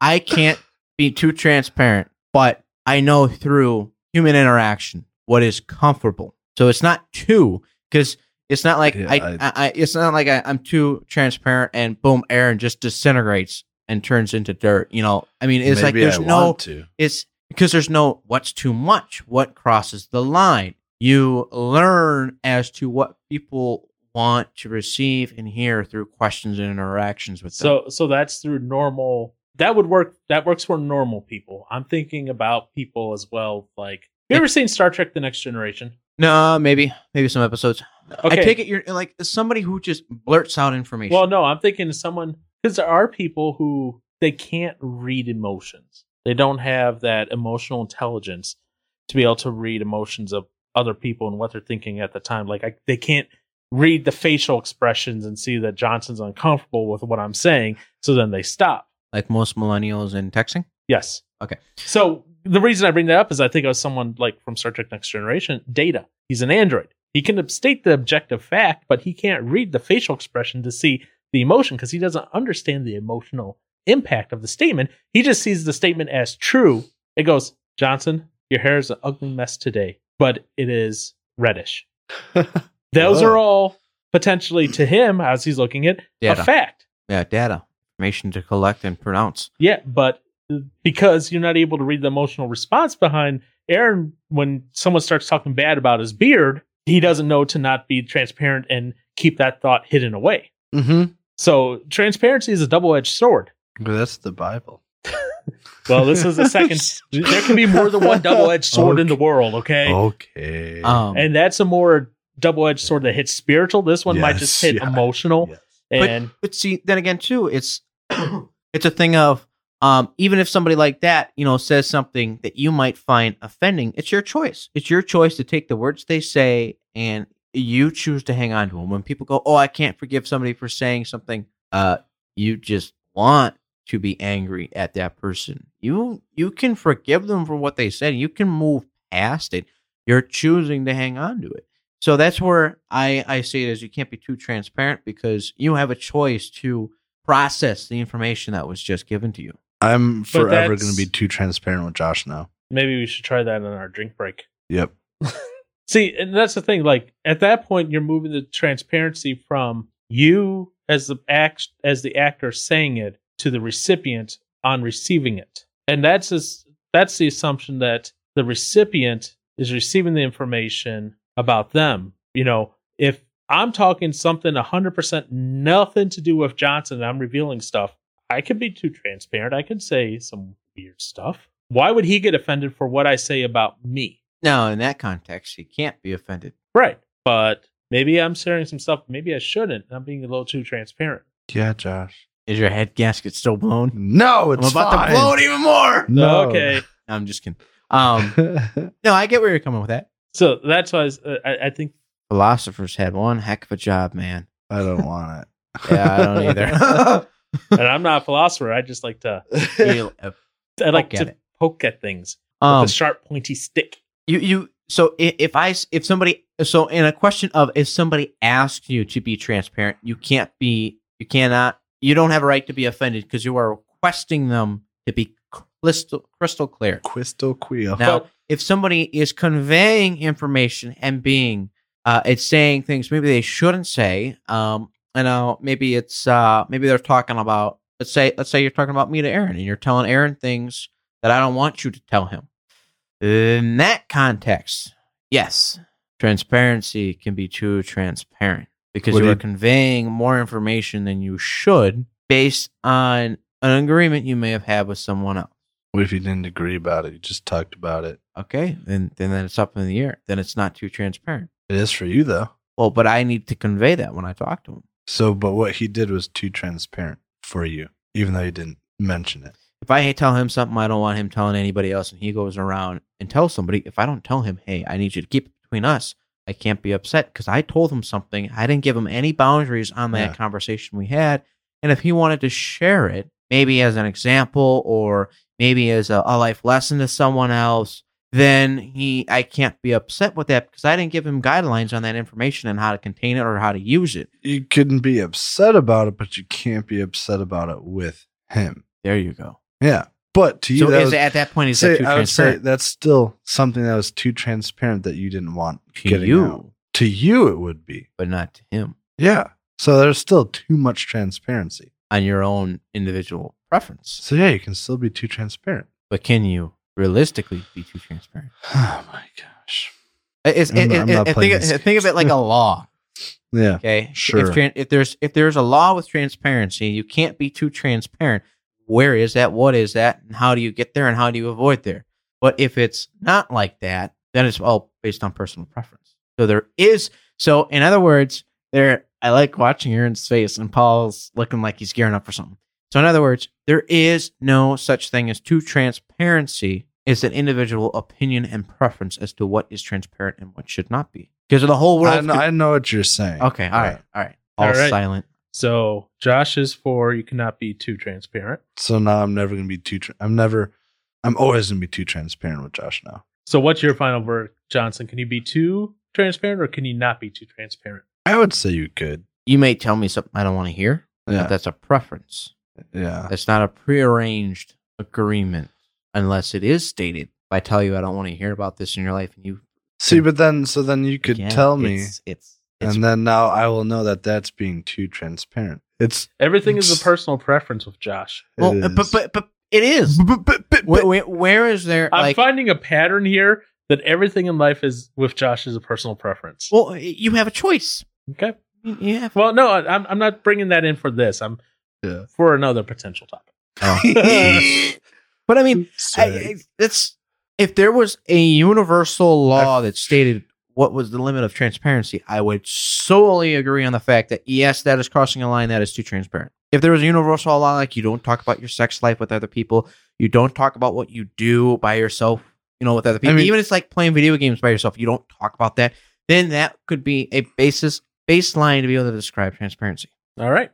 I can't be too transparent, but I know through human interaction what is comfortable. So it's not too, because it's not like yeah, I, I, I, it's not like I, I'm too transparent and boom, Aaron just disintegrates and turns into dirt. You know, I mean, it's like there's I no, it's because there's no what's too much, what crosses the line. You learn as to what people want to receive and hear through questions and interactions with them. So, so that's through normal. That would work. That works for normal people. I'm thinking about people as well. Like, have you ever seen Star Trek the Next Generation? No, maybe. Maybe some episodes. Okay. I take it you're like somebody who just blurts out information. Well, no, I'm thinking someone, because there are people who, they can't read emotions. They don't have that emotional intelligence to be able to read emotions of other people and what they're thinking at the time. Like, I, they can't read the facial expressions and see that Johnson's uncomfortable with what I'm saying, so then they stop. Like most millennials in texting? Yes. Okay. So the reason I bring that up is I think I was someone like from Star Trek Next Generation, Data. He's an android. He can state the objective fact, but he can't read the facial expression to see the emotion because he doesn't understand the emotional impact of the statement. He just sees the statement as true. It goes, Johnson, your hair is an ugly mess today, but it is reddish. Those Whoa. Are all potentially to him, as he's looking at, data. A fact. Yeah, data. Information to collect and pronounce. Yeah, but because you're not able to read the emotional response behind Aaron, when someone starts talking bad about his beard, he doesn't know to not be transparent and keep that thought hidden away. Mm-hmm. So transparency is a double-edged sword. Well, that's the Bible. Well, this is the second. There can be more than one double-edged sword okay. in the world. Okay. Okay. Um, and that's a more double-edged sword that hits spiritual. This one yes, might just hit yeah, emotional. Yes. And but, but see, then again, too, it's it's a thing of. Um, even if somebody like that, you know, says something that you might find offending, it's your choice. It's your choice to take the words they say and you choose to hang on to them. When people go, oh, I can't forgive somebody for saying something, uh, you just want to be angry at that person. You you can forgive them for what they said. You can move past it. You're choosing to hang on to it. So that's where I, I say it is you can't be too transparent because you have a choice to process the information that was just given to you. I'm forever going to be too transparent with Josh now. Maybe we should try that on our drink break. Yep. See, and that's the thing. Like at that point, you're moving the transparency from you as the act as the actor saying it to the recipient on receiving it, and that's just, that's the assumption that the recipient is receiving the information about them. You know, if I'm talking something one hundred percent nothing to do with Johnson, and I'm revealing stuff, I could be too transparent. I could say some weird stuff. Why would he get offended for what I say about me? No, in that context, he can't be offended. Right. But maybe I'm sharing some stuff. Maybe I shouldn't. I'm being a little too transparent. Yeah, Josh. Is your head gasket still blown? No, it's I'm about fine. to blow it even more. No. Okay. No, I'm just kidding. Um, no, I get where you're coming with that. So that's why I, was, uh, I, I think philosophers had one heck of a job, man. I don't want it. Yeah, I don't either. And I'm not a philosopher. I just like to, a, I like poke to at poke at things um, with a sharp, pointy stick. You, you. So if I, if somebody, so in a question of if somebody asks you to be transparent, you can't be, you cannot, you don't have a right to be offended because you are requesting them to be crystal, crystal clear. Crystal clear. Now, if somebody is conveying information and being, uh, it's saying things maybe they shouldn't say. Um, I know maybe it's uh, maybe they're talking about let's say let's say you're talking about me to Aaron and you're telling Aaron things that I don't want you to tell him. In that context, yes, transparency can be too transparent because Would you are it? conveying more information than you should based on an agreement you may have had with someone else. What if you didn't agree about it? You just talked about it. Okay, then then it's up in the air. Then it's not too transparent. It is for you though. Well, but I need to convey that when I talk to him. So, but what he did was too transparent for you, even though you didn't mention it. If I tell him something, I don't want him telling anybody else, and he goes around and tells somebody, if I don't tell him, hey, I need you to keep it between us, I can't be upset because I told him something. I didn't give him any boundaries on that yeah. conversation we had. And if he wanted to share it, maybe as an example or maybe as a, a life lesson to someone else, then he, I can't be upset with that because I didn't give him guidelines on that information and how to contain it or how to use it. You couldn't be upset about it, but you can't be upset about it with him. There you go. Yeah, but to you, so that is was, at that point, is say, that too I transparent? Would say that's still something that was too transparent that you didn't want to getting you. Out. To you, it would be, but not to him. Yeah, so there's still too much transparency on your own individual preference. So yeah, you can still be too transparent, but can you? Realistically, be too transparent. Oh my gosh! It's, it, it, it, think, of, think of it like a law. Yeah. Okay. Sure. If, if there's if there's a law with transparency, you can't be too transparent. Where is that? What is that? And how do you get there? And how do you avoid there? But if it's not like that, then it's all based on personal preference. So there is. So in other words, there. I like watching Aaron's face, and Paul's looking like he's gearing up for something. So in other words, there is no such thing as true transparency. It's an individual opinion and preference as to what is transparent and what should not be. Because of the whole world. I know, could... I know what you're saying. Okay. All yeah. right. All right. All, all right. silent. So Josh is for you cannot be too transparent. So now I'm never going to be too. Tra- I'm never. I'm always going to be too transparent with Josh now. So what's your final word, Johnson? Can you be too transparent or can you not be too transparent? I would say you could. You may tell me something I don't want to hear. Yeah. But that's a preference. Yeah, it's not a prearranged agreement unless it is stated. If I tell you I don't want to hear about this in your life, and you see, but then so then you could yeah, tell me, it's, it's, it's and then now I will know that that's being too transparent. It's everything it's, is a personal preference with Josh. Well, is. but but but it is. But, but, but, but, where, where is there? I'm like, finding a pattern here that everything in life is with Josh is a personal preference. Well, you have a choice. Okay. Yeah. Well, no, I'm I'm not bringing that in for this. I'm. Yeah. For another potential topic. Oh. But I mean, I, I, it's, if there was a universal law that stated what was the limit of transparency, I would solely agree on the fact that, yes, that is crossing a line that is too transparent. If there was a universal law, like you don't talk about your sex life with other people, you don't talk about what you do by yourself, you know, with other people, I mean, even if it's like playing video games by yourself, you don't talk about that, then that could be a basis baseline to be able to describe transparency. All right.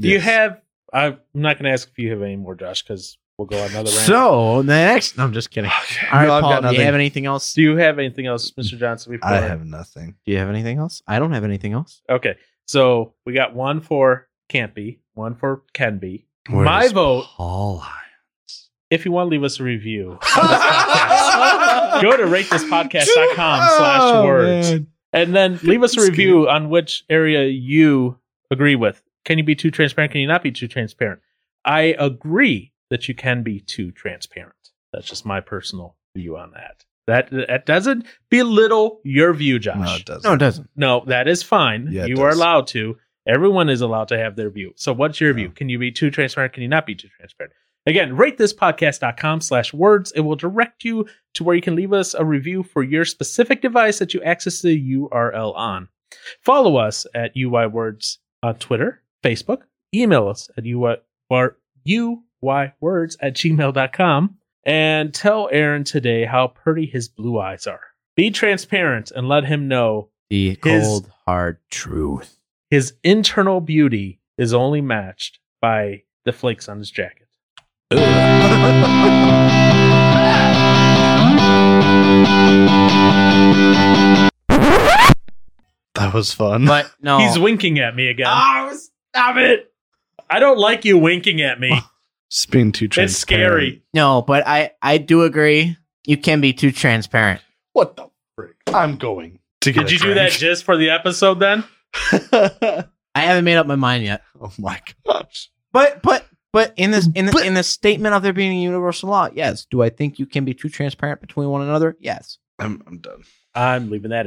Do yes. you have... I'm not going to ask if you have any more, Josh, because we'll go on another round. So, next... No, I'm just kidding. Okay. All right, no, Paul, do you have anything else? Do you have anything else, Mister Johnson? I have nothing. Do you have anything else? I don't have anything else. Okay, so we got one for can't be, one for can be. Where My vote... Paul Lyons? If you want to leave us a review, go to rate this podcast dot com slash words. And then leave us a review on which area you agree with. Can you be too transparent? Can you not be too transparent? I agree that you can be too transparent. That's just my personal view on that. That that doesn't belittle your view, Josh. No, it doesn't. No, it doesn't. No, that is fine. Yeah, you are allowed to. Everyone is allowed to have their view. So what's your view? Can you be too transparent? Can you not be too transparent? Again, rate this podcast dot com slash words. It will direct you to where you can leave us a review for your specific device that you access the U R L on. Follow us at U Y Words on Twitter, Facebook. Email us at U Y Words at gmail dot com. And tell Aaron today how pretty his blue eyes are. Be transparent and let him know the his, cold, hard truth. His internal beauty is only matched by the flakes on his jacket. That was fun. But no. He's winking at me again. Oh, stop it. I don't like you winking at me. It's being too transparent. It's scary. No, but I, I do agree. You can be too transparent. What the frick? I'm going to get Did you drink. Do that just for the episode then? I haven't made up my mind yet. Oh my gosh. But but but in this in the, but, in the statement of there being a universal law, yes. Do I think you can be too transparent between one another? Yes. I'm I'm done. I'm leaving that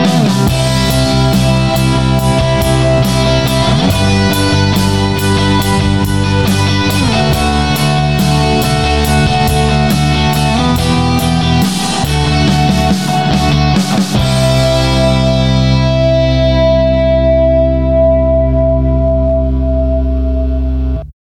in.